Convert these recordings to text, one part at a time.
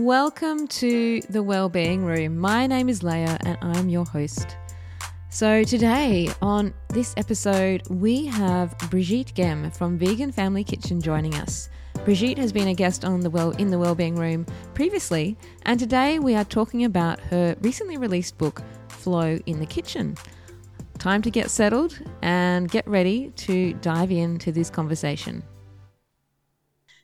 Welcome to The Wellbeing Room. My name is Leia and I'm your host. So today on this episode, we have Brigitte Gemme from Vegan Family Kitchen joining us. Brigitte has been a guest on the Wellbeing Room previously, and today we are talking about her recently released book, Flow in the Kitchen. Time to get settled and get ready to dive into this conversation.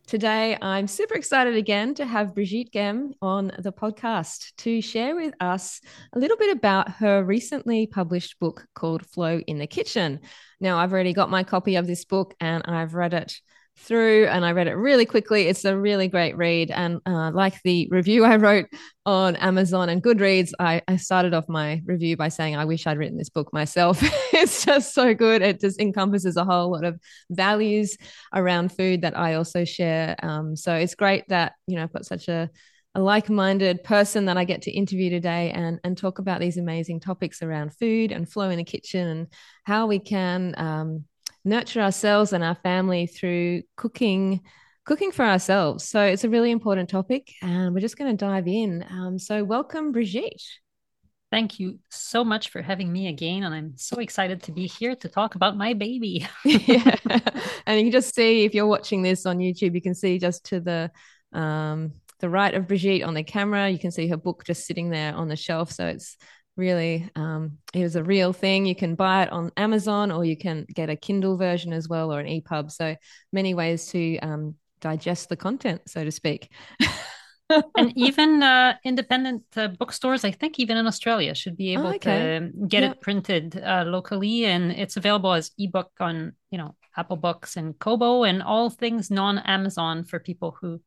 Today, I'm super excited again to have Brigitte Gemme on the podcast to share with us a little bit about her recently published book called Flow in the Kitchen. Now, I've already got my copy of this book and I've read it through and I read it really quickly. It's a really great read. And like the review I wrote on Amazon and Goodreads, I started off my review by saying, I wish I'd written this book myself. It's just so good. It just encompasses a whole lot of values around food that I also share. So it's great that, you know, I've got such a like-minded person that I get to interview today and talk about these amazing topics around food and flow in the kitchen and how we can nurture ourselves and our family through cooking for ourselves. So it's a really important topic and we're just going to dive in. So welcome, Brigitte. Thank you so much for having me again. And I'm so excited to be here to talk about my baby. Yeah. And you can just see, if you're watching this on YouTube, you can see just to the right of Brigitte on the camera, you can see her book just sitting there on the shelf. So it's really, it was a real thing. You can buy it on Amazon or you can get a Kindle version as well, or an EPUB. So many ways to digest the content, so to speak. And even independent bookstores, I think even in Australia, should be able to get it printed locally. And it's available as ebook on, you know, Apple Books and Kobo and all things non-Amazon for people who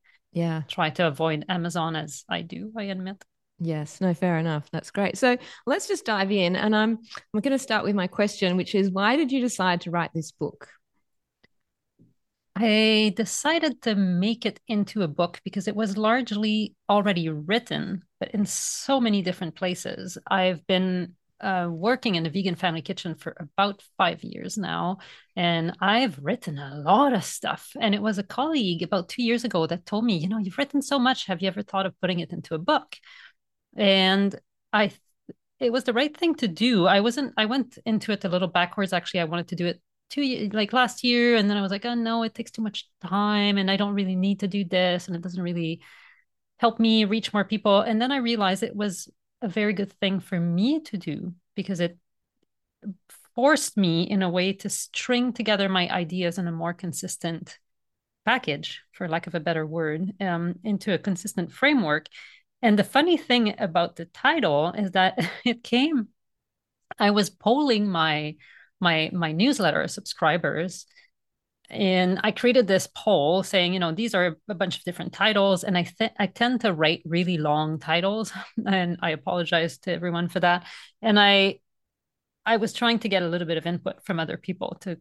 try to avoid Amazon, as I do, I admit. Yes. No, fair enough. That's great. So let's just dive in. And I'm going to start with my question, which is, why did you decide to write this book? I decided to make it into a book because it was largely already written, but in so many different places. I've been working in the Vegan Family Kitchen for about 5 years now, and I've written a lot of stuff. And it was a colleague about 2 years ago that told me, you know, you've written so much. Have you ever thought of putting it into a book? And it was the right thing to do. I went into it a little backwards. Actually, I wanted to do it last year. And then I was like, oh no, it takes too much time and I don't really need to do this. And it doesn't really help me reach more people. And then I realized it was a very good thing for me to do because it forced me in a way to string together my ideas in a more consistent package, for lack of a better word, into a consistent framework. And the funny thing about the title is that I was polling my newsletter subscribers, and I created this poll saying, you know, these are a bunch of different titles, and I tend to write really long titles, and I apologize to everyone for that. And I was trying to get a little bit of input from other people to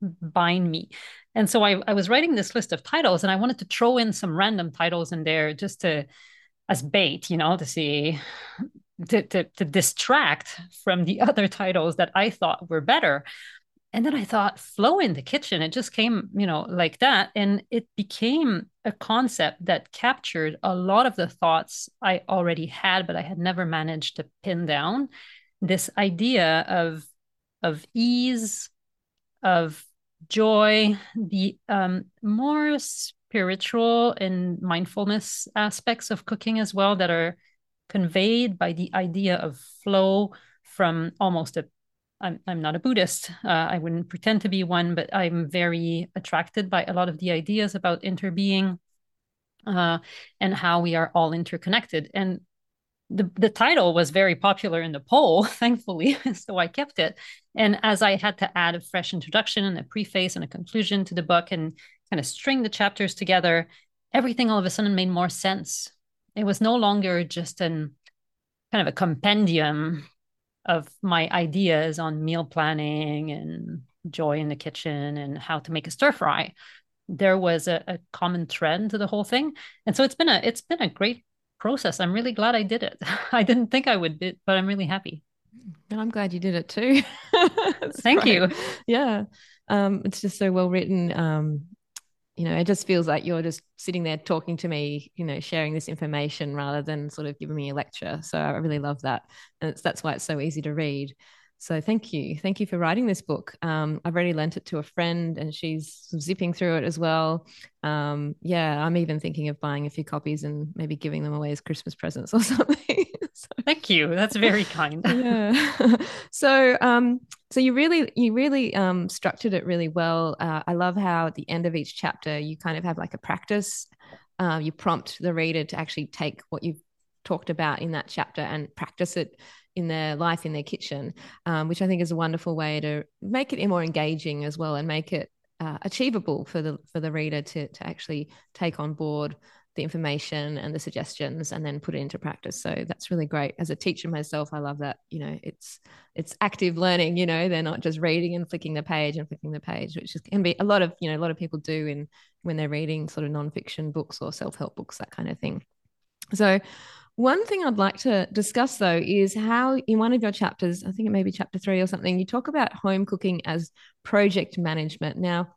bind me. And so I was writing this list of titles, and I wanted to throw in some random titles in there just to, as bait, you know, to see, to distract from the other titles that I thought were better. And then I thought, Flow in the Kitchen, it just came, you know, like that. And it became a concept that captured a lot of the thoughts I already had, but I had never managed to pin down. This idea of ease, of joy, the more spiritual and mindfulness aspects of cooking as well that are conveyed by the idea of flow from almost I'm not a Buddhist. I wouldn't pretend to be one, but I'm very attracted by a lot of the ideas about interbeing and how we are all interconnected. And the title was very popular in the poll, thankfully, so I kept it. And as I had to add a fresh introduction and a preface and a conclusion to the book and kind of string the chapters together, everything all of a sudden made more sense. It was no longer just a compendium of my ideas on meal planning and joy in the kitchen and how to make a stir fry. There was a common thread to the whole thing. And so it's been a great process. I'm really glad I did it. I didn't think I would, but I'm really happy. And I'm glad you did it too. Thank you. Yeah. It's just so well written. you know, it just feels like you're just sitting there talking to me, you know, sharing this information rather than sort of giving me a lecture. So I really love that. And that's why it's so easy to read. So thank you. Thank you for writing this book. I've already lent it to a friend and she's zipping through it as well. Yeah, I'm even thinking of buying a few copies and maybe giving them away as Christmas presents or something. So, thank you. That's very kind. Yeah. So you really structured it really well. I love how at the end of each chapter, you kind of have like a practice. You prompt the reader to actually take what you've talked about in that chapter and practice it in their life, in their kitchen, which I think is a wonderful way to make it more engaging as well and make it achievable for the reader to actually take on board the information and the suggestions and then put it into practice. So that's really great. As a teacher myself, I love that, you know, it's active learning, you know, they're not just reading and flicking the page, which can be a lot of people do when they're reading sort of nonfiction books or self-help books, that kind of thing. So one thing I'd like to discuss though is how in one of your chapters, I think it may be chapter 3 or something, you talk about home cooking as project management. Now,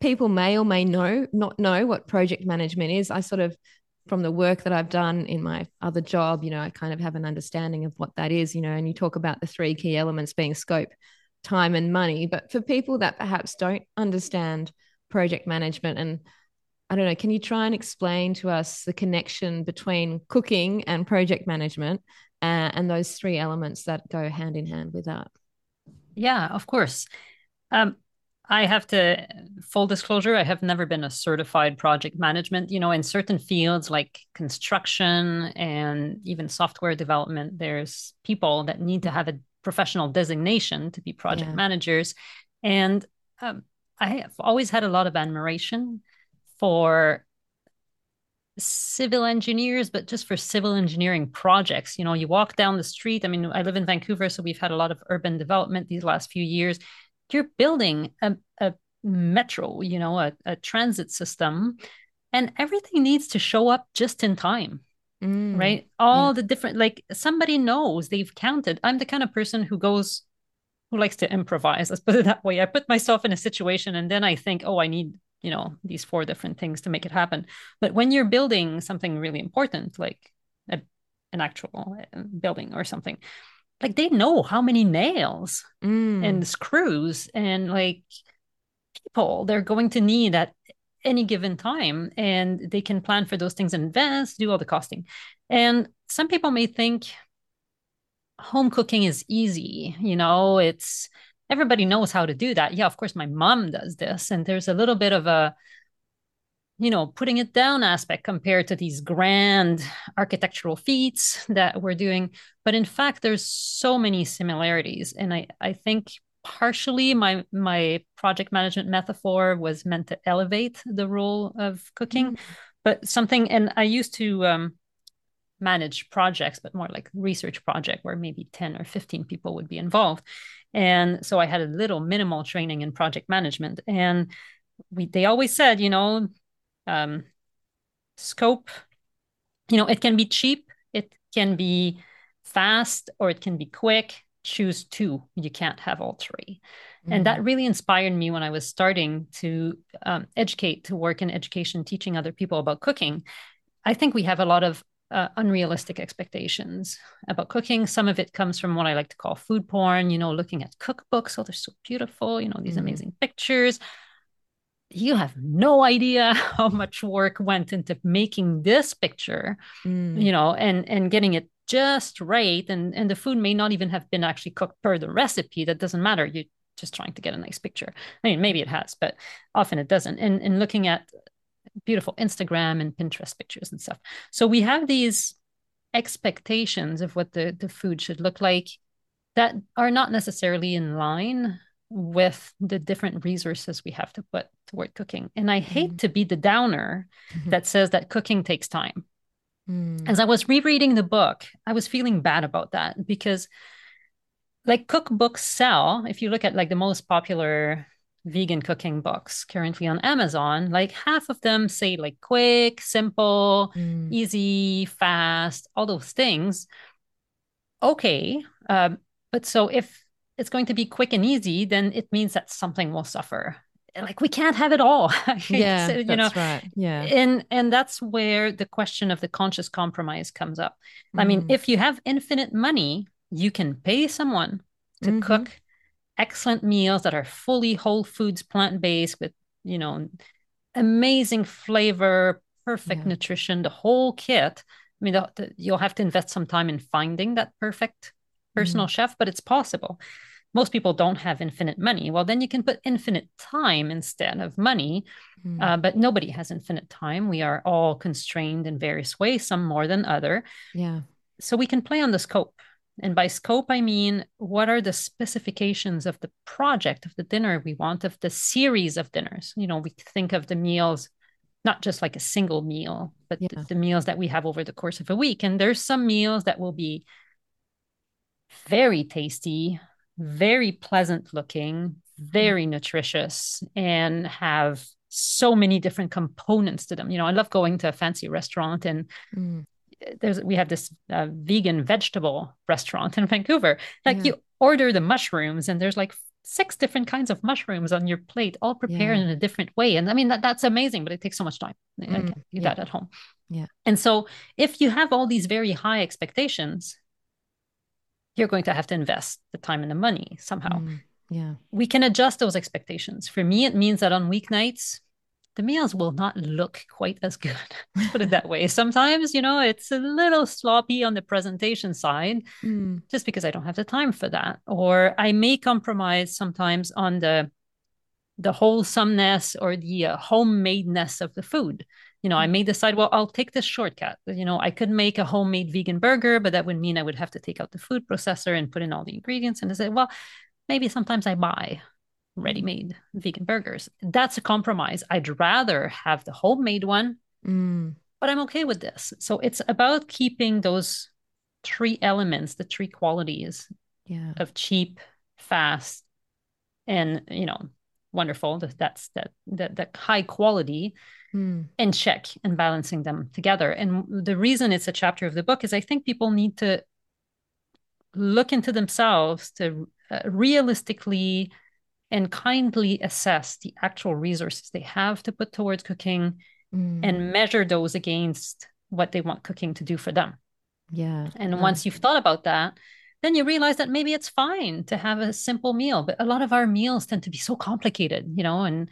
people may or may not know what project management is. I sort of, from the work that I've done in my other job, you know, I kind of have an understanding of what that is, you know, and you talk about the 3 key elements being scope, time, and money. But for people that perhaps don't understand project management, and I don't know, can you try and explain to us the connection between cooking and project management and those 3 elements that go hand in hand with that? Yeah, of course. I have to, full disclosure, I have never been a certified project management. You know, in certain fields like construction and even software development, there's people that need to have a professional designation to be project managers. And I have always had a lot of admiration for civil engineers, but just for civil engineering projects. You know, you walk down the street. I mean, I live in Vancouver, so we've had a lot of urban development these last few years. You're building a metro, you know, a transit system, and everything needs to show up just in time, right? All the different, like somebody knows, they've counted. I'm the kind of person who likes to improvise. Let's put it that way. I put myself in a situation and then I think, oh, I need, you know, these 4 different things to make it happen. But when you're building something really important, like an actual building or something, like they know how many nails and screws and like people they're going to need at any given time. And they can plan for those things in advance, do all the costing. And some people may think home cooking is easy. You know, it's everybody knows how to do that. Yeah, of course, my mom does this. And there's a little bit of a, you know, putting it down aspect compared to these grand architectural feats that we're doing. But in fact, there's so many similarities. And I think partially my project management metaphor was meant to elevate the role of cooking, but something, and I used to manage projects, but more like research project where maybe 10 or 15 people would be involved. And so I had a minimal training in project management. And they always said, you know, scope, you know, it can be cheap, it can be fast, or it can be quick. Choose 2. You can't have all 3. And that really inspired me when I was starting to work in education, teaching other people about cooking. I think we have a lot of unrealistic expectations about cooking. Some of it comes from what I like to call food porn, you know, looking at cookbooks. Oh, they're so beautiful, you know, these amazing pictures. You have no idea how much work went into making this picture, you know, and getting it just right. And the food may not even have been actually cooked per the recipe. That doesn't matter. You're just trying to get a nice picture. I mean, maybe it has, but often it doesn't. And looking at beautiful Instagram and Pinterest pictures and stuff. So we have these expectations of what the food should look like that are not necessarily in line with the different resources we have to put toward cooking. And I hate to be the downer that says that cooking takes time. As I was rereading the book, I was feeling bad about that because like cookbooks sell, if you look at like the most popular vegan cooking books currently on Amazon, like half of them say like quick, simple, easy, fast, all those things. Okay. But so if it's going to be quick and easy, then it means that something will suffer. like we can't have it all. Yeah, so, right. Yeah, and that's where the question of the conscious compromise comes up. Mm. I mean, if you have infinite money, you can pay someone to mm-hmm. cook excellent meals that are fully whole foods, plant-based with, amazing flavor, perfect nutrition, the whole kit. I mean, you'll have to invest some time in finding that perfect personal chef, but it's possible. Most people don't have infinite money. Well, then you can put infinite time instead of money, but nobody has infinite time. We are all constrained in various ways, some more than other. Yeah. So we can play on the scope. And by scope, I mean, what are the specifications of the project, of the dinner we want, of the series of dinners? We think of the meals, not just like a single meal, but the meals that we have over the course of a week. And there's some meals that will be very tasty, very pleasant looking, very nutritious, and have so many different components to them. I love going to a fancy restaurant, and we have this vegan vegetable restaurant in Vancouver. You order the mushrooms, and there's like 6 different kinds of mushrooms on your plate, all prepared in a different way. And I mean, that's amazing, but it takes so much time. I can't do that at home. Yeah. And so if you have all these very high expectations, you're going to have to invest the time and the money somehow. Yeah. We can adjust those expectations. For me, it means that on weeknights, the meals will not look quite as good. Put it that way. Sometimes, it's a little sloppy on the presentation side, just because I don't have the time for that. Or I may compromise sometimes on the wholesomeness or the homemadeness of the food. I may decide, well, I'll take this shortcut. I could make a homemade vegan burger, but that would mean I would have to take out the food processor and put in all the ingredients. And I say, well, maybe sometimes I buy ready-made vegan burgers. That's a compromise. I'd rather have the homemade one, but I'm okay with this. So it's about keeping those 3 elements, the 3 qualities of cheap, fast, and, wonderful. That's that high quality in check, and balancing them together. And the reason it's a chapter of the book is I think people need to look into themselves to realistically and kindly assess the actual resources they have to put towards cooking and measure those against what they want cooking to do for them. Yeah. And once you've thought about that, then you realize that maybe it's fine to have a simple meal, but a lot of our meals tend to be so complicated, and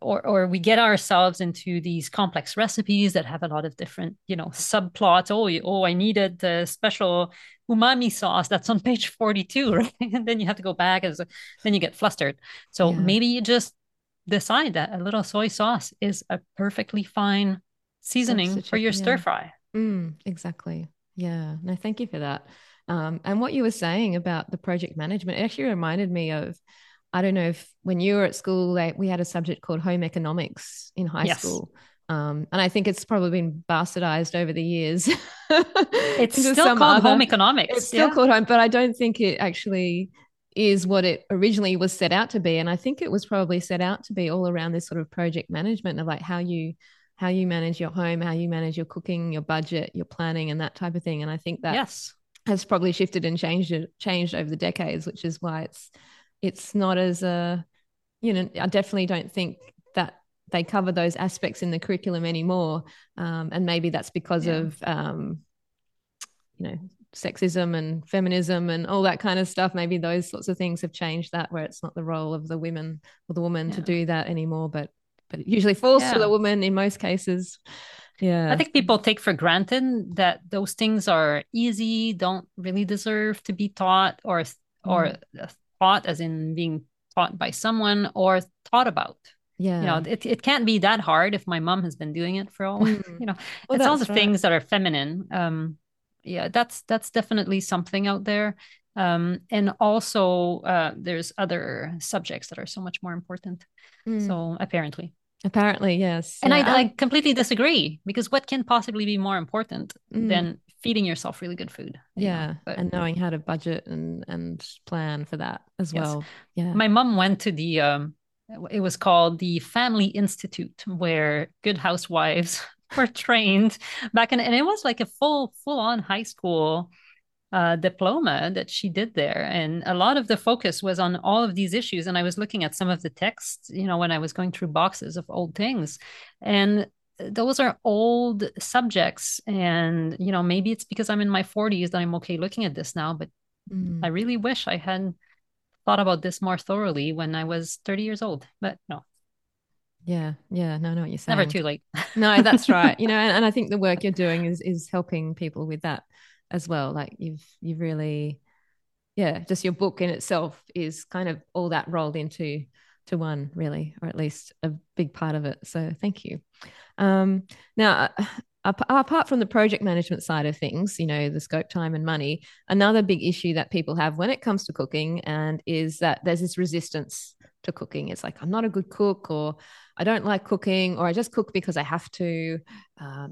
or we get ourselves into these complex recipes that have a lot of different, subplots. Oh, I needed the special umami sauce that's on page 42, right? And then you have to go back, then you get flustered. So maybe you just decide that a little soy sauce is a perfectly fine seasoning for your stir fry. Exactly. Yeah. No, thank you for that. And what you were saying about the project management, it actually reminded me of, I don't know if when you were at school, we had a subject called home economics in high school. And I think it's probably been bastardized over the years. It's still called home economics. It's still called home, but I don't think it actually is what it originally was set out to be. And I think it was probably set out to be all around this sort of project management of like how you manage your home, how you manage your cooking, your budget, your planning, and that type of thing. And I think that has probably shifted and changed over the decades, which is why it's not as I definitely don't think that they cover those aspects in the curriculum anymore. And maybe that's because of, sexism and feminism and all that kind of stuff. Maybe those sorts of things have changed that, where it's not the role of the women or the woman to do that anymore, but it usually falls to the woman in most cases. Yeah. I think people take for granted that those things are easy, don't really deserve to be taught or taught as in being taught by someone or thought about. Yeah. It can't be that hard if my mom has been doing it for all, well, it's all the things that are feminine. That's definitely something out there. And also there's other subjects that are so much more important. So apparently, yes. And yeah. I completely disagree, because what can possibly be more important than feeding yourself really good food? And knowing how to budget and plan for that as well. Yeah. My mom went to the, it was called the Family Institute, where good housewives were trained back in, and it was like a full on high school diploma that she did there. And a lot of the focus was on all of these issues. And I was looking at some of the texts, you know, when I was going through boxes of old things. And those are old subjects. And, you know, maybe it's because I'm in my 40s that I'm okay looking at this now, but I really wish I had thought about this more thoroughly when I was 30 years old, but no. Yeah. Yeah. No, what you're saying. Never too late. No, that's right. You know, and I think the work you're doing is helping people with that as well. Like you've really, yeah, just your book in itself is kind of all that rolled into one really, or at least a big part of it. So thank you. Now, apart from the project management side of things, you know, the scope, time and money, another big issue that people have when it comes to cooking and is that there's this resistance to cooking. It's like, I'm not a good cook, or I don't like cooking, or I just cook because I have to.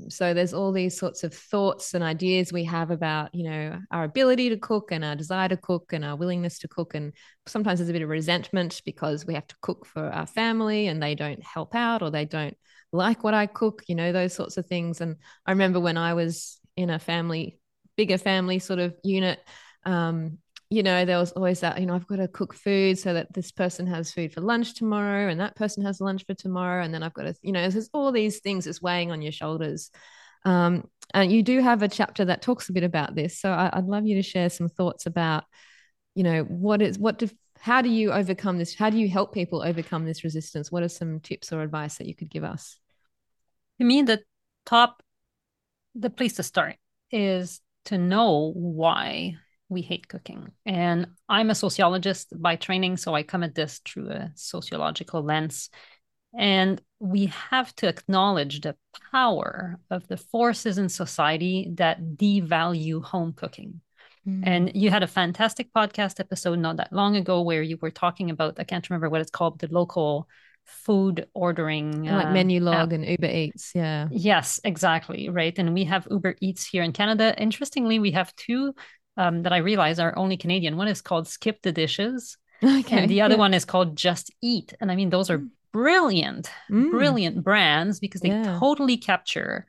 So there's all these sorts of thoughts and ideas we have about, you know, our ability to cook and our desire to cook and our willingness to cook. And sometimes there's a bit of resentment because we have to cook for our family and they don't help out or they don't like what I cook, you know, those sorts of things. And I remember when I was in a bigger family sort of unit, you know, there was always that, you know, I've got to cook food so that this person has food for lunch tomorrow and that person has lunch for tomorrow. And then I've got to, you know, there's all these things that's weighing on your shoulders. And you do have a chapter that talks a bit about this. So I'd love you to share some thoughts about, you know, how do you overcome this? How do you help people overcome this resistance? What are some tips or advice that you could give us? To me, the place to start is to know why we hate cooking. And I'm a sociologist by training, so I come at this through a sociological lens. And we have to acknowledge the power of the forces in society that devalue home cooking. And you had a fantastic podcast episode not that long ago where you were talking about, I can't remember what it's called, the local food ordering. Like Menu Log and Uber Eats, yeah. Yes, exactly, right. And we have Uber Eats here in Canada. Interestingly, we have two that I realize are only Canadian. One is called Skip the Dishes, and the other one is called Just Eat. And I mean, those are brilliant brands because they totally capture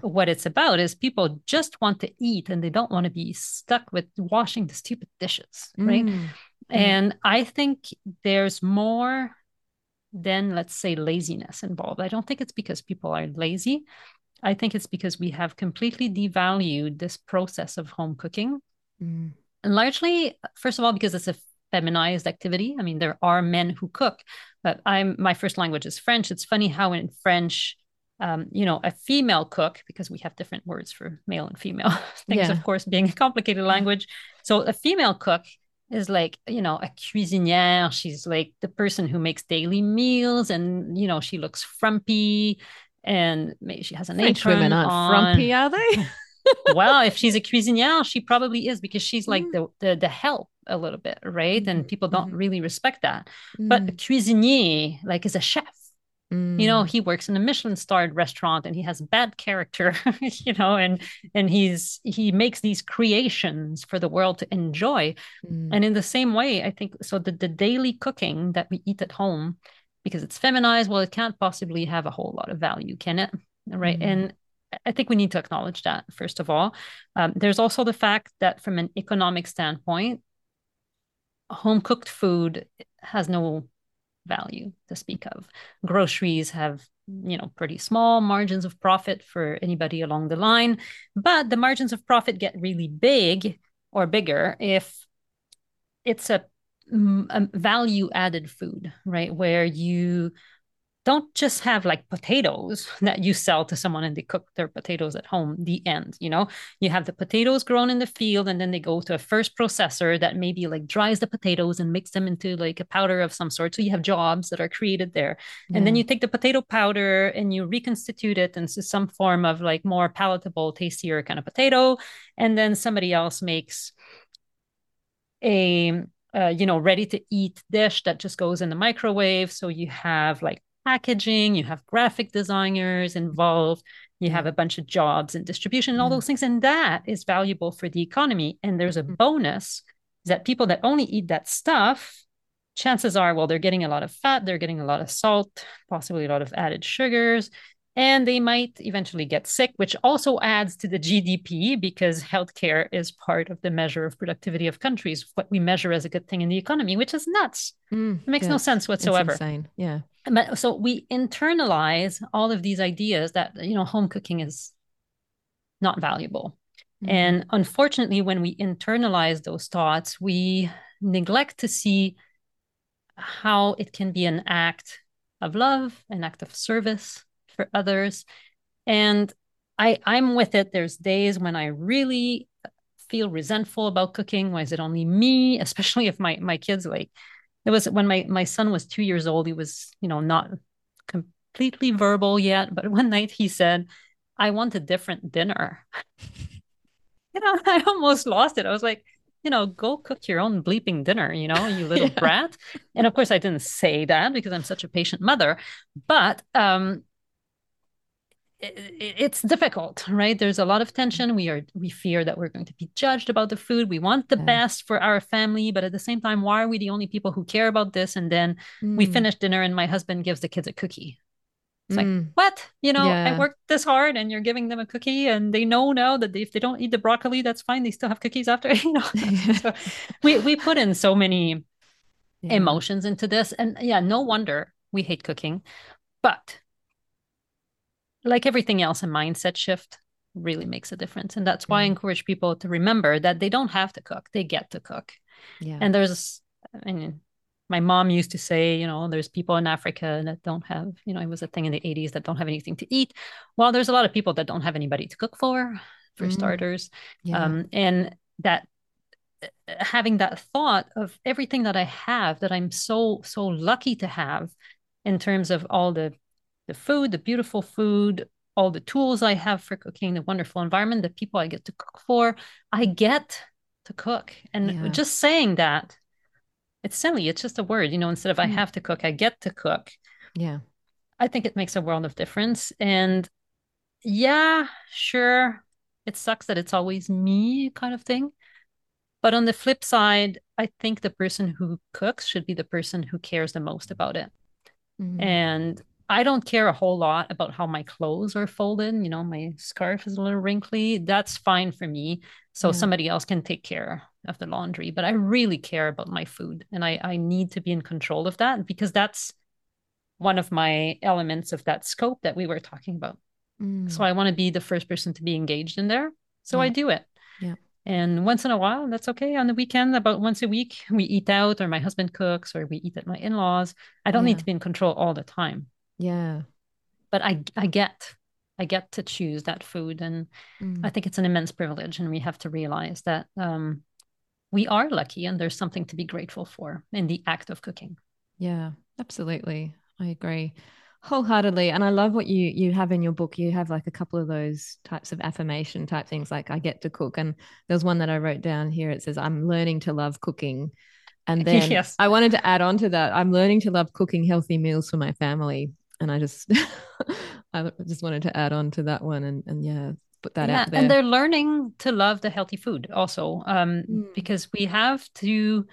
what it's about is people just want to eat and they don't want to be stuck with washing the stupid dishes, right? And I think there's more than, let's say, laziness involved. I don't think it's because people are lazy. I think it's because we have completely devalued this process of home cooking. And largely, first of all, because it's a feminized activity. I mean, there are men who cook, but my first language is French. It's funny how in French, you know, a female cook, because we have different words for male and female things, of course, being a complicated language. So a female cook is like, you know, a cuisinière. She's like the person who makes daily meals and, you know, she looks frumpy and maybe she has an French apron women aren't on. Frumpy, are they? Well, if she's a cuisinière, she probably is because she's like the help a little bit, right? And people don't really respect that. But a cuisinier, like, is a chef. You know, he works in a Michelin-starred restaurant and he has bad character, you know, and he makes these creations for the world to enjoy. And in the same way, I think, so the daily cooking that we eat at home, because it's feminized, well, it can't possibly have a whole lot of value, can it? Right. And I think we need to acknowledge that, first of all. There's also the fact that from an economic standpoint, home-cooked food has no value to speak of. Groceries have, you know, pretty small margins of profit for anybody along the line, but the margins of profit get really big or bigger if it's a value-added food, right? Where you don't just have like potatoes that you sell to someone and they cook their potatoes at home, the end, you know, you have the potatoes grown in the field and then they go to a first processor that maybe like dries the potatoes and makes them into like a powder of some sort. So you have jobs that are created there. And then you take the potato powder and you reconstitute it into some form of like more palatable, tastier kind of potato. And then somebody else makes a, you know, ready to eat dish that just goes in the microwave. So you have like packaging, you have graphic designers involved, you have a bunch of jobs and distribution and all those things. And that is valuable for the economy. And there's a bonus that people that only eat that stuff, chances are, well, they're getting a lot of fat, they're getting a lot of salt, possibly a lot of added sugars. and they might eventually get sick, which also adds to the GDP because healthcare is part of the measure of productivity of countries, what we measure as a good thing in the economy, which is nuts. It makes no sense whatsoever. It's insane. Yeah. But so we internalize all of these ideas that, you know, home cooking is not valuable. And unfortunately, when we internalize those thoughts, we neglect to see how it can be an act of love, an act of service for others. And I'm with it. There's days when I really feel resentful about cooking. Why is it only me? Especially if my kids, like, it was when my son was 2 years old, he was, you know, not completely verbal yet. But one night he said, "I want a different dinner." You know, I almost lost it. I was like, you know, go cook your own bleeping dinner, you know, you little brat. And of course, I didn't say that because I'm such a patient mother. But it's difficult, right? There's a lot of tension. We fear that we're going to be judged about the food. We want the best for our family. But at the same time, why are we the only people who care about this? And then we finish dinner and my husband gives the kids a cookie. It's like, what? You know, I worked this hard and you're giving them a cookie, and they know now that if they don't eat the broccoli, that's fine. They still have cookies after, you know. So we put in so many emotions into this, and no wonder we hate cooking. But like everything else, a mindset shift really makes a difference. And that's why I encourage people to remember that they don't have to cook. They get to cook. Yeah. And my mom used to say, you know, there's people in Africa that don't have, you know, it was a thing in the 80s, that don't have anything to eat. Well, there's a lot of people that don't have anybody to cook for starters. Yeah. And that having that thought of everything that I have, that I'm so lucky to have in terms of all the food, the beautiful food, all the tools I have for cooking, the wonderful environment, the people I get to cook for, I get to cook. And just saying that, it's silly. It's just a word, you know, instead of I have to cook, I get to cook. Yeah. I think it makes a world of difference. And yeah, sure, it sucks that it's always me kind of thing. But on the flip side, I think the person who cooks should be the person who cares the most about it. Mm. And I don't care a whole lot about how my clothes are folded. You know, my scarf is a little wrinkly. That's fine for me. So somebody else can take care of the laundry, but I really care about my food, and I need to be in control of that, because that's one of my elements of that scope that we were talking about. So I want to be the first person to be engaged in there. So I do it. Yeah. And once in a while, that's okay. On the weekend, about once a week, we eat out, or my husband cooks, or we eat at my in-laws. I don't need to be in control all the time. Yeah. But I get to choose that food. And I think it's an immense privilege. And we have to realize that, we are lucky, and there's something to be grateful for in the act of cooking. Yeah, absolutely. I agree wholeheartedly. And I love what you have in your book. You have like a couple of those types of affirmation type things, like I get to cook. And there's one that I wrote down here. It says, I'm learning to love cooking. And then I wanted to add on to that, I'm learning to love cooking healthy meals for my family. And I just, I just wanted to add on to that one. And put that out there. And they're learning to love the healthy food also, because we have to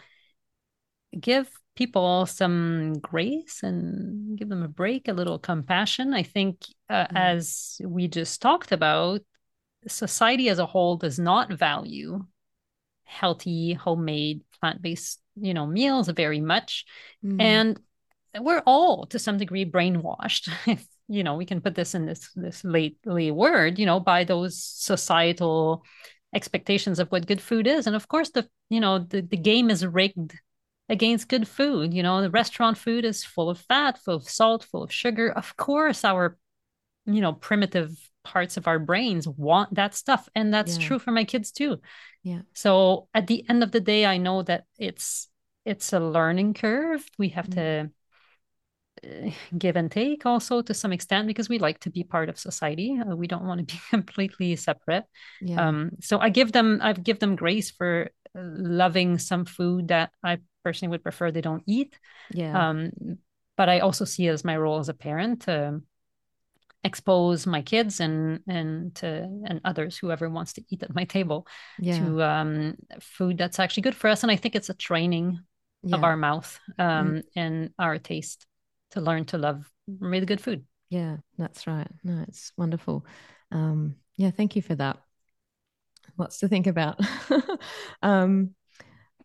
give people some grace and give them a break, a little compassion. I think as we just talked about, society as a whole does not value healthy, homemade, plant-based, you know, meals very much. And we're all to some degree brainwashed, if you know, we can put this in this lately word, you know, by those societal expectations of what good food is. And of course, the game is rigged against good food. You know, the restaurant food is full of fat, full of salt, full of sugar. Of course, our, you know, primitive parts of our brains want that stuff. And that's true for my kids too. Yeah. So at the end of the day, I know that it's a learning curve. We have to give and take also to some extent, because we like to be part of society. We don't want to be completely separate. Yeah. So I've given them grace for loving some food that I personally would prefer they don't eat. Yeah. But I also see it as my role as a parent to expose my kids and others, whoever wants to eat at my table, to food that's actually good for us. And I think it's a training of our mouth and our taste to learn to love really good food. Yeah, that's right. No, it's wonderful. Yeah, thank you for that. Lots to think about.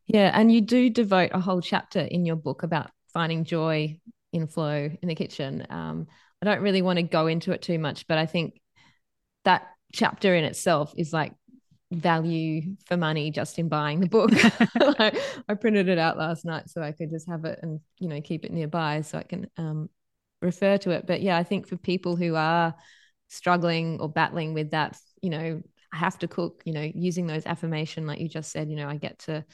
Yeah, and you do devote a whole chapter in your book about finding joy in flow in the kitchen. I don't really want to go into it too much, but I think that chapter in itself is like value for money just in buying the book. I printed it out last night so I could just have it and, you know, keep it nearby so I can refer to it. But yeah, I think for people who are struggling or battling with that, you know, I have to cook, you know, using those affirmation, like you just said, you know, I get to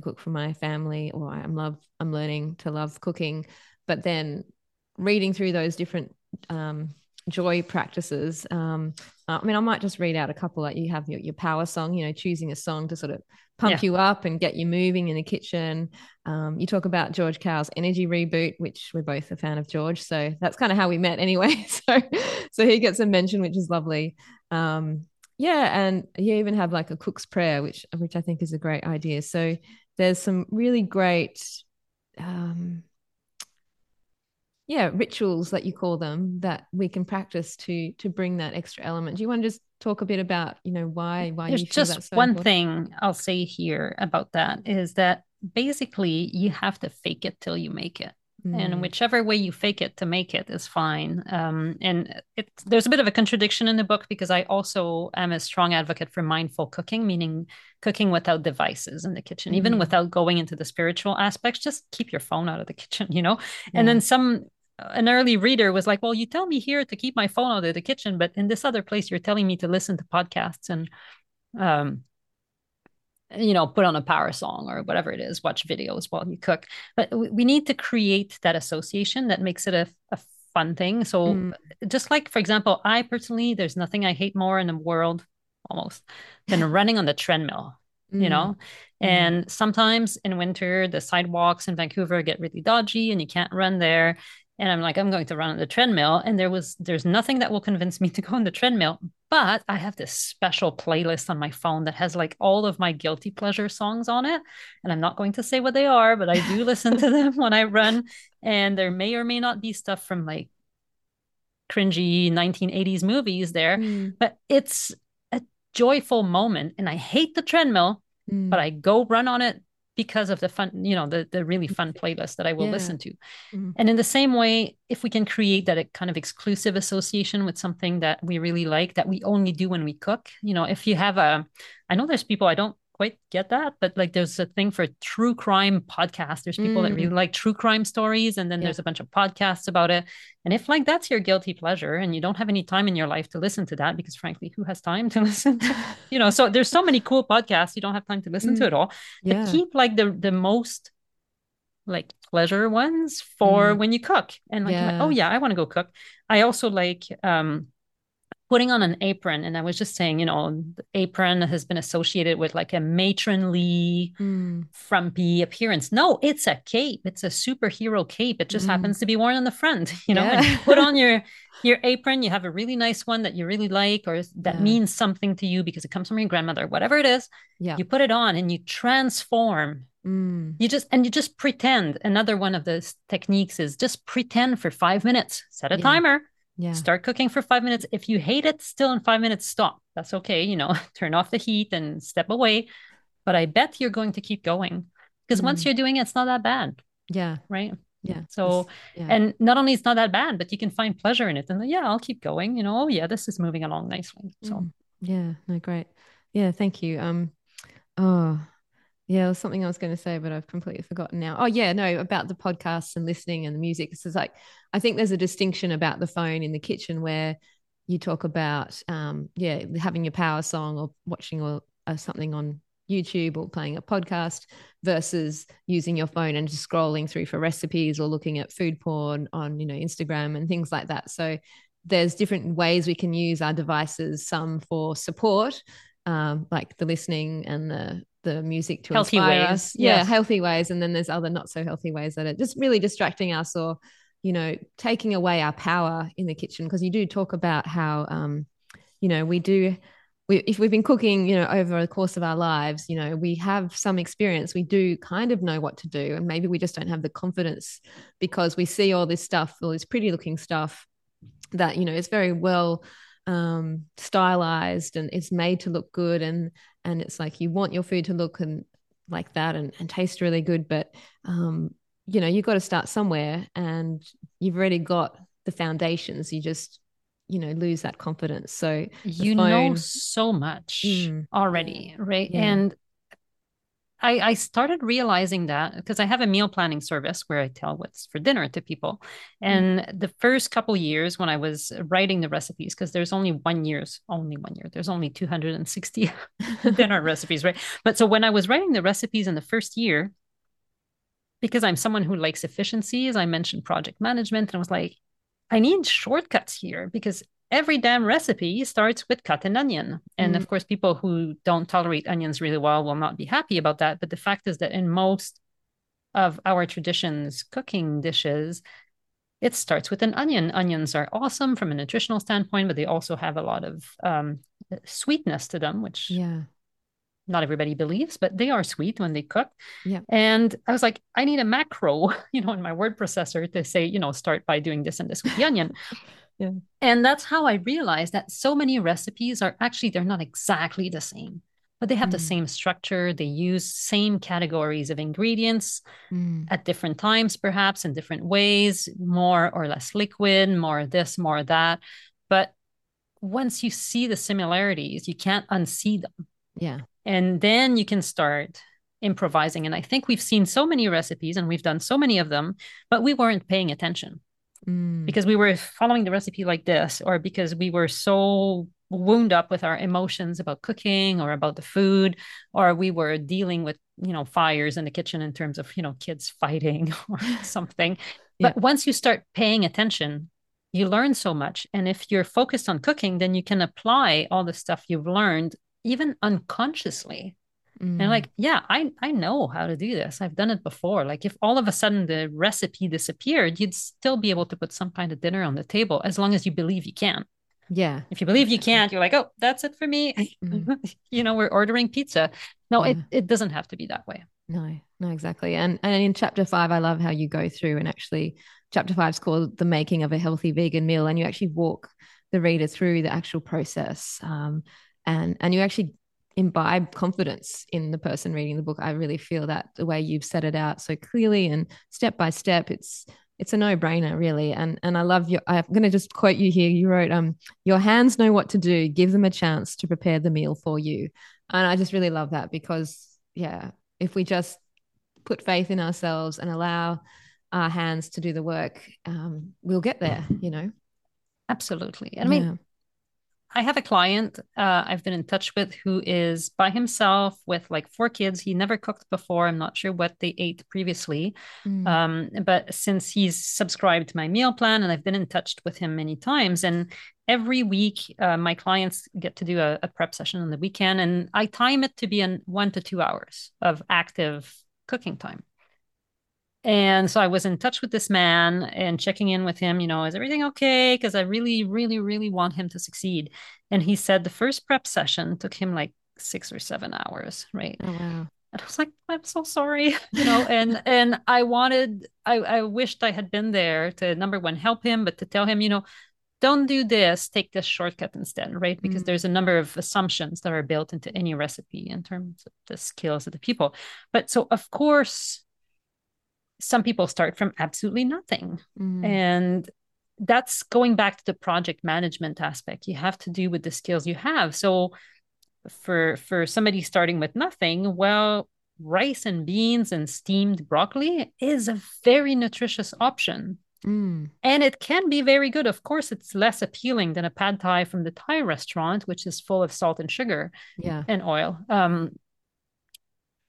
cook for my family, or I'm learning to love cooking. But then reading through those different joy practices. I mean, I might just read out a couple. Like you have your power song, you know, choosing a song to sort of pump you up and get you moving in the kitchen. You talk about George Cowell's energy reboot, which we're both a fan of George. So that's kind of how we met anyway. So he gets a mention, which is lovely. Yeah. And you even have like a cook's prayer, which I think is a great idea. So there's some really great, rituals that you call them that we can practice to bring that extra element. Do you want to just talk a bit about, you know, why there's you feel just that's so one important thing I'll say here about that is that basically you have to fake it till you make it. And whichever way you fake it to make it is fine. There's a bit of a contradiction in the book because I also am a strong advocate for mindful cooking, meaning cooking without devices in the kitchen, even without going into the spiritual aspects. Just keep your phone out of the kitchen, you know? Yeah. And then an early reader was like, well, you tell me here to keep my phone out of the kitchen, but in this other place, you're telling me to listen to podcasts and, you know, put on a power song or whatever it is, watch videos while you cook. But we need to create that association that makes it a fun thing. So just like, for example, I personally, there's nothing I hate more in the world almost than running on the treadmill, you know, and sometimes in winter, the sidewalks in Vancouver get really dodgy and you can't run there. And I'm like, I'm going to run on the treadmill. And there's nothing that will convince me to go on the treadmill. But I have this special playlist on my phone that has like all of my guilty pleasure songs on it. And I'm not going to say what they are, but I do listen to them when I run. And there may or may not be stuff from like cringy 1980s movies there. But it's a joyful moment. And I hate the treadmill, but I go run on it because of the fun, you know, the really fun playlist that I will listen to. And in the same way, if we can create that kind of exclusive association with something that we really like, that we only do when we cook, you know, if you have I know there's people, I don't quite get that, but like there's a thing for true crime podcasts. There's people that really like true crime stories. And then there's a bunch of podcasts about it. And if like, that's your guilty pleasure and you don't have any time in your life to listen to that, because frankly, who has time to listen to, you know, so there's so many cool podcasts. You don't have time to listen to it all, but keep like the most like pleasure ones for when you cook and like, oh yeah, I want to go cook. I also like, putting on an apron. And I was just saying, you know, the apron has been associated with like a matronly, frumpy appearance. No, it's a cape. It's a superhero cape. It just happens to be worn on the front, you know, and you put on your apron, you have a really nice one that you really like, or that means something to you because it comes from your grandmother, whatever it is, you put it on and you transform. You just pretend. Another one of those techniques is just pretend for 5 minutes, set a timer. Yeah. Start cooking for 5 minutes. If you hate it, still in 5 minutes, stop. That's okay. You know, turn off the heat and step away. But I bet you're going to keep going because once you're doing it, it's not that bad. Yeah. Right. Yeah. So, and not only it's not that bad, but you can find pleasure in it. And I'll keep going. You know, this is moving along nicely. So yeah, no, great. Yeah. Thank you. Yeah, it was something I was going to say, but I've completely forgotten now. Oh, yeah, no, about the podcasts and listening and the music. It's like, I think there's a distinction about the phone in the kitchen where you talk about, having your power song or watching or something on YouTube or playing a podcast versus using your phone and just scrolling through for recipes or looking at food porn on, you know, Instagram and things like that. So there's different ways we can use our devices, some for support, like the listening and the music to healthy inspire ways. Us. Yeah, yes. Healthy ways. And then there's other not so healthy ways that are just really distracting us or, you know, taking away our power in the kitchen. Because you do talk about how, you know, if we've been cooking, you know, over the course of our lives, you know, we have some experience, we do kind of know what to do. And maybe we just don't have the confidence because we see all this stuff, all this pretty looking stuff that, you know, it's very well stylized and it's made to look good, and it's like you want your food to look and like that and taste really good, but you know, you've got to start somewhere, and you've already got the foundations. You just, you know, lose that confidence. So you know so much already, right? Yeah. And I started realizing that because I have a meal planning service where I tell what's for dinner to people. And the first couple years when I was writing the recipes, because there's only one year, there's only 260 dinner recipes, right? But so when I was writing the recipes in the first year, because I'm someone who likes efficiencies, I mentioned project management, and I was like, I need shortcuts here, because every damn recipe starts with cut an onion. And of course, people who don't tolerate onions really well will not be happy about that. But the fact is that in most of our traditions, cooking dishes, it starts with an onion. Onions are awesome from a nutritional standpoint, but they also have a lot of sweetness to them, which not everybody believes, but they are sweet when they cook. Yeah. And I was like, I need a macro, you know, in my word processor to say, you know, start by doing this and this with the onion. Yeah. And that's how I realized that so many recipes are actually, they're not exactly the same, but they have the same structure. They use same categories of ingredients at different times, perhaps in different ways, more or less liquid, more this, more that. But once you see the similarities, you can't unsee them. Yeah. And then you can start improvising. And I think we've seen so many recipes and we've done so many of them, but we weren't paying attention because we were following the recipe like this, or because we were so wound up with our emotions about cooking or about the food, or we were dealing with, you know, fires in the kitchen in terms of, you know, kids fighting or something. But once you start paying attention, you learn so much. And if you're focused on cooking, then you can apply all the stuff you've learned, even unconsciously. And like, I know how to do this. I've done it before. Like if all of a sudden the recipe disappeared, you'd still be able to put some kind of dinner on the table as long as you believe you can. Yeah. If you believe you can't, you're like, oh, that's it for me. You know, we're ordering pizza. No, it doesn't have to be that way. No, exactly. And in chapter 5, I love how you go through, and actually chapter 5 is called The Making of a Healthy Vegan Meal. And you actually walk the reader through the actual process. And you actually imbibe confidence in the person reading the book. I really feel that the way you've set it out so clearly and step by step, it's a no-brainer really. And I love I'm going to just quote you here. You wrote, your hands know what to do, give them a chance to prepare the meal for you. And I just really love that because if we just put faith in ourselves and allow our hands to do the work, we'll get there, you know? Absolutely. I mean, I have a client I've been in touch with who is by himself with like 4 kids. He never cooked before. I'm not sure what they ate previously. But since he's subscribed to my meal plan, and I've been in touch with him many times, and every week my clients get to do a prep session on the weekend, and I time it to be 1 to 2 hours of active cooking time. And so I was in touch with this man and checking in with him, you know, is everything okay? Because I really, really, really want him to succeed. And he said the first prep session took him like 6 or 7 hours, right? Oh, wow. And I was like, I'm so sorry, you know, and I wished I had been there to, number one, help him, but to tell him, you know, don't do this, take this shortcut instead, right? Because there's a number of assumptions that are built into any recipe in terms of the skills of the people. But so of course, some people start from absolutely nothing. And that's going back to the project management aspect. You have to do with the skills you have. So for somebody starting with nothing, well, rice and beans and steamed broccoli is a very nutritious option. And it can be very good. Of course, it's less appealing than a pad thai from the Thai restaurant, which is full of salt and sugar and oil.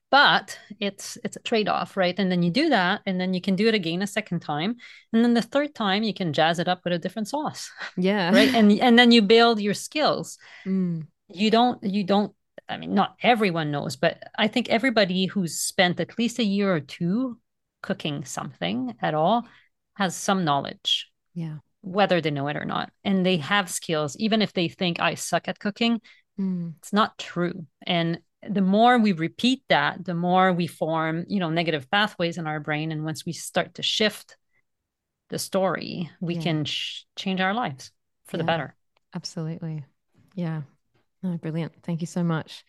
But it's a trade-off, right? And then you do that, and then you can do it again a second time. And then the third time, you can jazz it up with a different sauce. Yeah. Right? And then you build your skills. You don't, I mean, not everyone knows, but I think everybody who's spent at least a year or two cooking something at all has some knowledge. Yeah. Whether they know it or not. And they have skills, even if they think I suck at cooking. It's not true. And the more we repeat that, the more we form, you know, negative pathways in our brain. And once we start to shift the story, we can change our lives for the better. Absolutely. Yeah. Oh, brilliant. Thank you so much.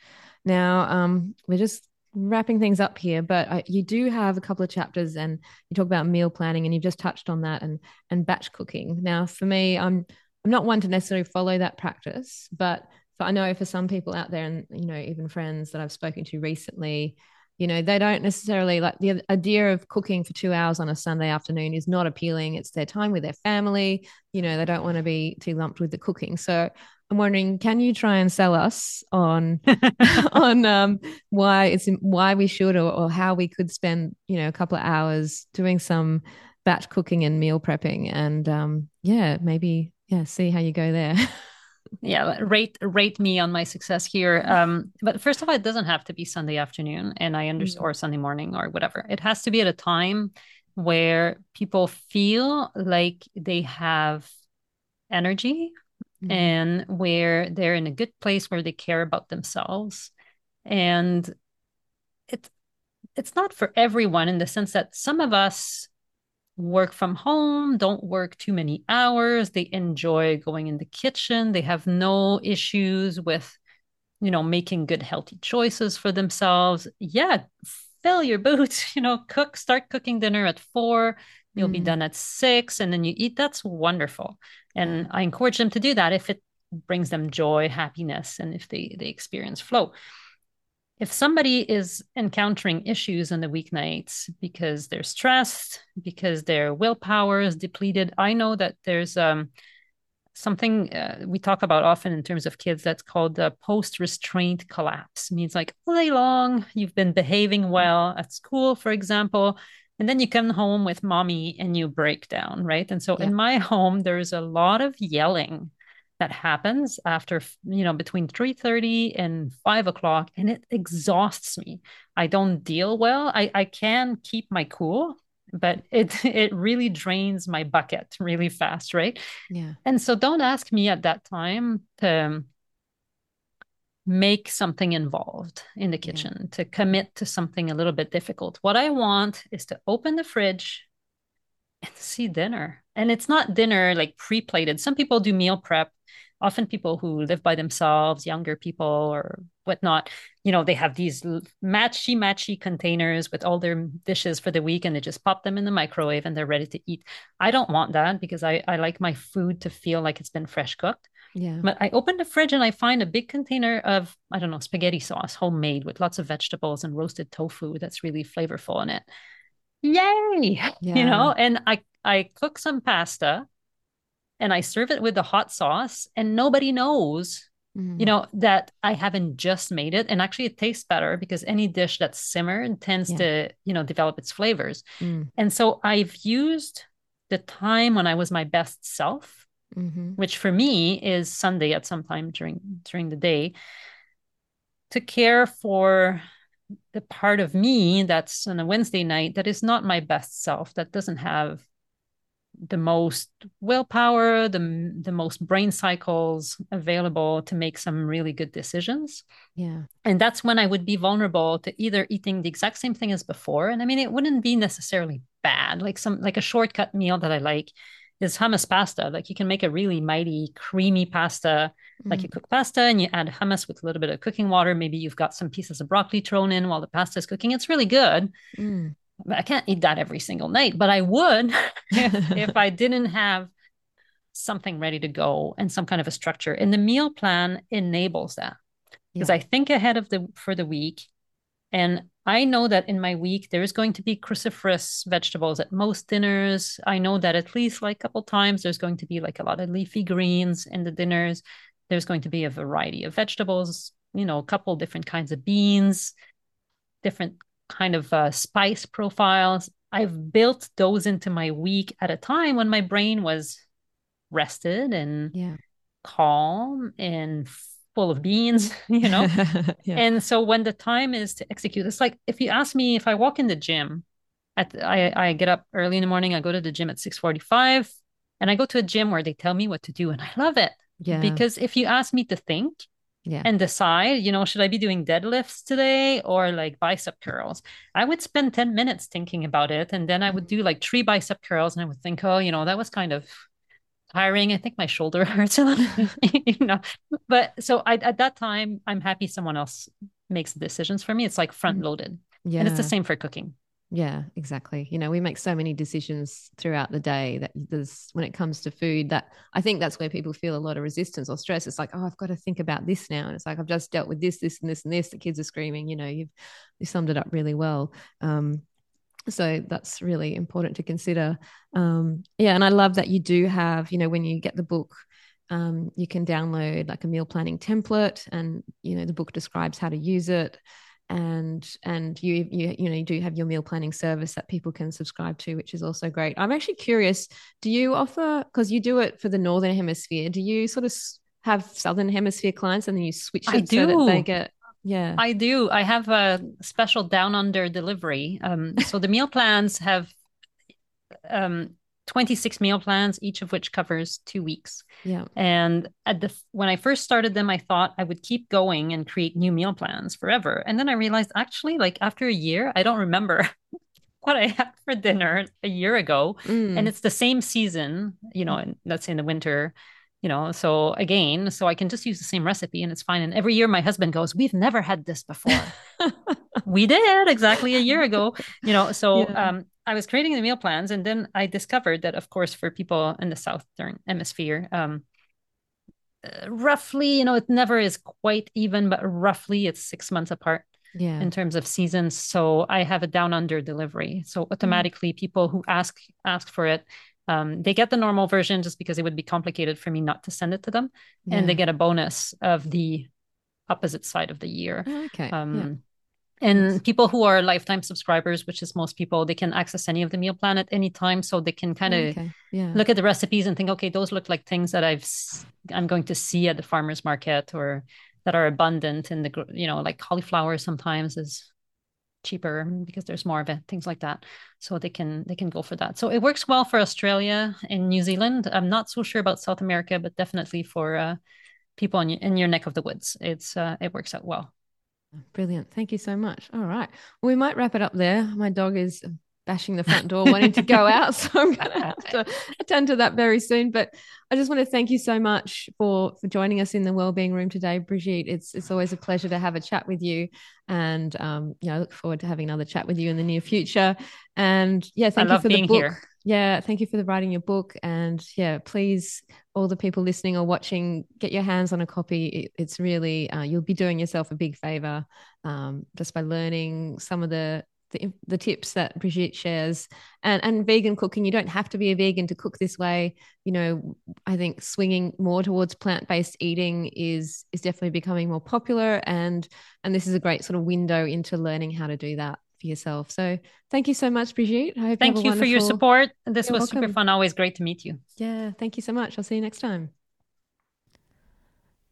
Now, we're just wrapping things up here, but you do have a couple of chapters and you talk about meal planning, and you've just touched on that, and batch cooking. Now, for me, I'm not one to necessarily follow that practice, but I know for some people out there, and, you know, even friends that I've spoken to recently, you know, they don't necessarily like the idea of cooking for 2 hours on a Sunday afternoon is not appealing. It's their time with their family. You know, they don't want to be too lumped with the cooking. So I'm wondering, can you try and sell us on, on why we should, or how we could spend, you know, a couple of hours doing some batch cooking and meal prepping, and see how you go there. Yeah. Rate me on my success here. But first of all, it doesn't have to be Sunday afternoon, and I understand, or Sunday morning or whatever. It has to be at a time where people feel like they have energy and where they're in a good place, where they care about themselves. And it's not for everyone, in the sense that some of us work from home, don't work too many hours, they enjoy going in the kitchen, they have no issues with, you know, making good healthy choices for themselves. Yeah, fill your boots, you know, start cooking dinner at 4:00, you'll be done at 6:00, and then you eat. That's wonderful. And I encourage them to do that if it brings them joy, happiness, and if they experience flow. If somebody is encountering issues on the weeknights because they're stressed, because their willpower is depleted, I know that there's something we talk about often in terms of kids that's called the post-restraint collapse. It means like all day long, you've been behaving well at school, for example, and then you come home with mommy and you break down, right? And so in my home, there's a lot of yelling that happens after, you know, between 3:30 and 5:00, and it exhausts me. I don't deal well. I can keep my cool, but it really drains my bucket really fast, right? Yeah. And so don't ask me at that time to make something involved in the kitchen, to commit to something a little bit difficult. What I want is to open the fridge and see dinner. And it's not dinner like pre-plated. Some people do meal prep. Often people who live by themselves, younger people or whatnot, you know, they have these matchy containers with all their dishes for the week, and they just pop them in the microwave and they're ready to eat. I don't want that, because I like my food to feel like it's been fresh cooked. Yeah. But I open the fridge and I find a big container of, I don't know, spaghetti sauce, homemade, with lots of vegetables and roasted tofu that's really flavorful in it. Yay! Yeah. You know, and I cook some pasta and I serve it with the hot sauce, and nobody knows, you know, that I haven't just made it. And actually it tastes better, because any dish that's simmered tends to, you know, develop its flavors. And so I've used the time when I was my best self, which for me is Sunday at some time during the day, to care for the part of me that's on a Wednesday night that is not my best self, that doesn't have the most willpower, the most brain cycles available to make some really good decisions. Yeah. And that's when I would be vulnerable to either eating the exact same thing as before. And I mean, it wouldn't be necessarily bad. Like a shortcut meal that I like is hummus pasta. Like you can make a really mighty, creamy pasta. Like you cook pasta and you add hummus with a little bit of cooking water. Maybe you've got some pieces of broccoli thrown in while the pasta is cooking. It's really good. I can't eat that every single night, but I would if I didn't have something ready to go and some kind of a structure. And the meal plan enables that, because I think ahead for the week. And I know that in my week, there's going to be cruciferous vegetables at most dinners. I know that at least like a couple times, there's going to be like a lot of leafy greens in the dinners. There's going to be a variety of vegetables, you know, a couple different kinds of beans, different kind of spice profiles. I've built those into my week at a time when my brain was rested and calm and full of beans, you know? And so when the time is to execute, it's like, if you ask me, if I walk in the gym, I get up early in the morning, I go to the gym at 6:45, and I go to a gym where they tell me what to do. And I love it. Because if you ask me to think, Yeah. And decide, you know, should I be doing deadlifts today or like bicep curls? I would spend 10 minutes thinking about it. And then I would do like 3 bicep curls and I would think, oh, you know, that was kind of tiring. I think my shoulder hurts a little, you know, but so I, at that time, I'm happy someone else makes the decisions for me. It's like front loaded. Yeah. And it's the same for cooking. Yeah, exactly. You know, we make so many decisions throughout the day that there's, when it comes to food, that I think that's where people feel a lot of resistance or stress. It's like, oh, I've got to think about this now. And it's like, I've just dealt with this, this, and this, and this. The kids are screaming, you know, you summed it up really well. So that's really important to consider. Yeah. And I love that you do have, you know, when you get the book, you can download like a meal planning template and, you know, the book describes how to use it. And you know, you do have your meal planning service that people can subscribe to, which is also great. I'm actually curious, do you offer, because you do it for the Northern Hemisphere, do you sort of have Southern Hemisphere clients and then you switch it so that they get, yeah. I do. I have a special down under delivery. So the meal plans have 26 meal plans, each of which covers 2 weeks. Yeah. And when I first started them, I thought I would keep going and create new meal plans forever. And then I realized actually, like after a year, I don't remember what I had for dinner a year ago. And it's the same season, you know, and let's say in the winter, you know, so I can just use the same recipe and it's fine. And every year my husband goes, we've never had this before. We did exactly a year ago, you know, so, yeah. I was creating the meal plans and then I discovered that, of course, for people in the Southern Hemisphere, roughly, you know, it never is quite even, but roughly it's 6 months apart in terms of seasons. So I have a down under delivery. So automatically people who ask for it, they get the normal version just because it would be complicated for me not to send it to them. Yeah. And they get a bonus of the opposite side of the year. Okay. And people who are lifetime subscribers, which is most people, they can access any of the meal plan at any time. So they can kind of look at the recipes and think, okay, those look like things that I'm going to see at the farmer's market or that are abundant in the, you know, like cauliflower sometimes is cheaper because there's more of it, things like that. So they can go for that. So it works well for Australia and New Zealand. I'm not so sure about South America, but definitely for people in your neck of the woods, it works out well. Brilliant. Thank you so much. All right. Well, we might wrap it up there. My dog is bashing the front door, wanting to go out. So I'm going to have to attend to that very soon. But I just want to thank you so much for joining us in the Wellbeing Room today, Brigitte. It's always a pleasure to have a chat with you. And, you know, I look forward to having another chat with you in the near future. And yeah, thank you for the book. Here. Yeah. Thank you for writing your book. And yeah, please, all the people listening or watching, get your hands on a copy. It's really, you'll be doing yourself a big favor just by learning some of the tips that Brigitte shares and vegan cooking. You don't have to be a vegan to cook this way. You know, I think swinging more towards plant-based eating is definitely becoming more popular. And this is a great sort of window into learning how to do that yourself. So thank you so much, Brigitte. I hope thank you for your support. This was super fun. Always great to meet you. Yeah. Thank you so much. I'll see you next time.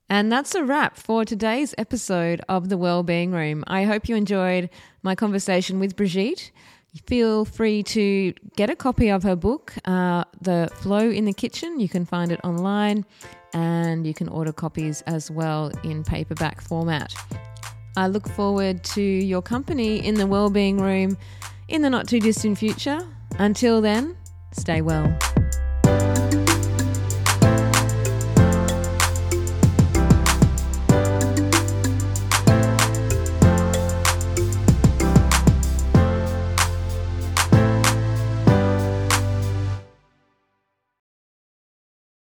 And that's a wrap for today's episode of The Wellbeing Room. I hope you enjoyed my conversation with Brigitte. Feel free to get a copy of her book, The Flow in the Kitchen. You can find it online and you can order copies as well in paperback format. I look forward to your company in the Wellbeing Room in the not too distant future. Until then, stay well.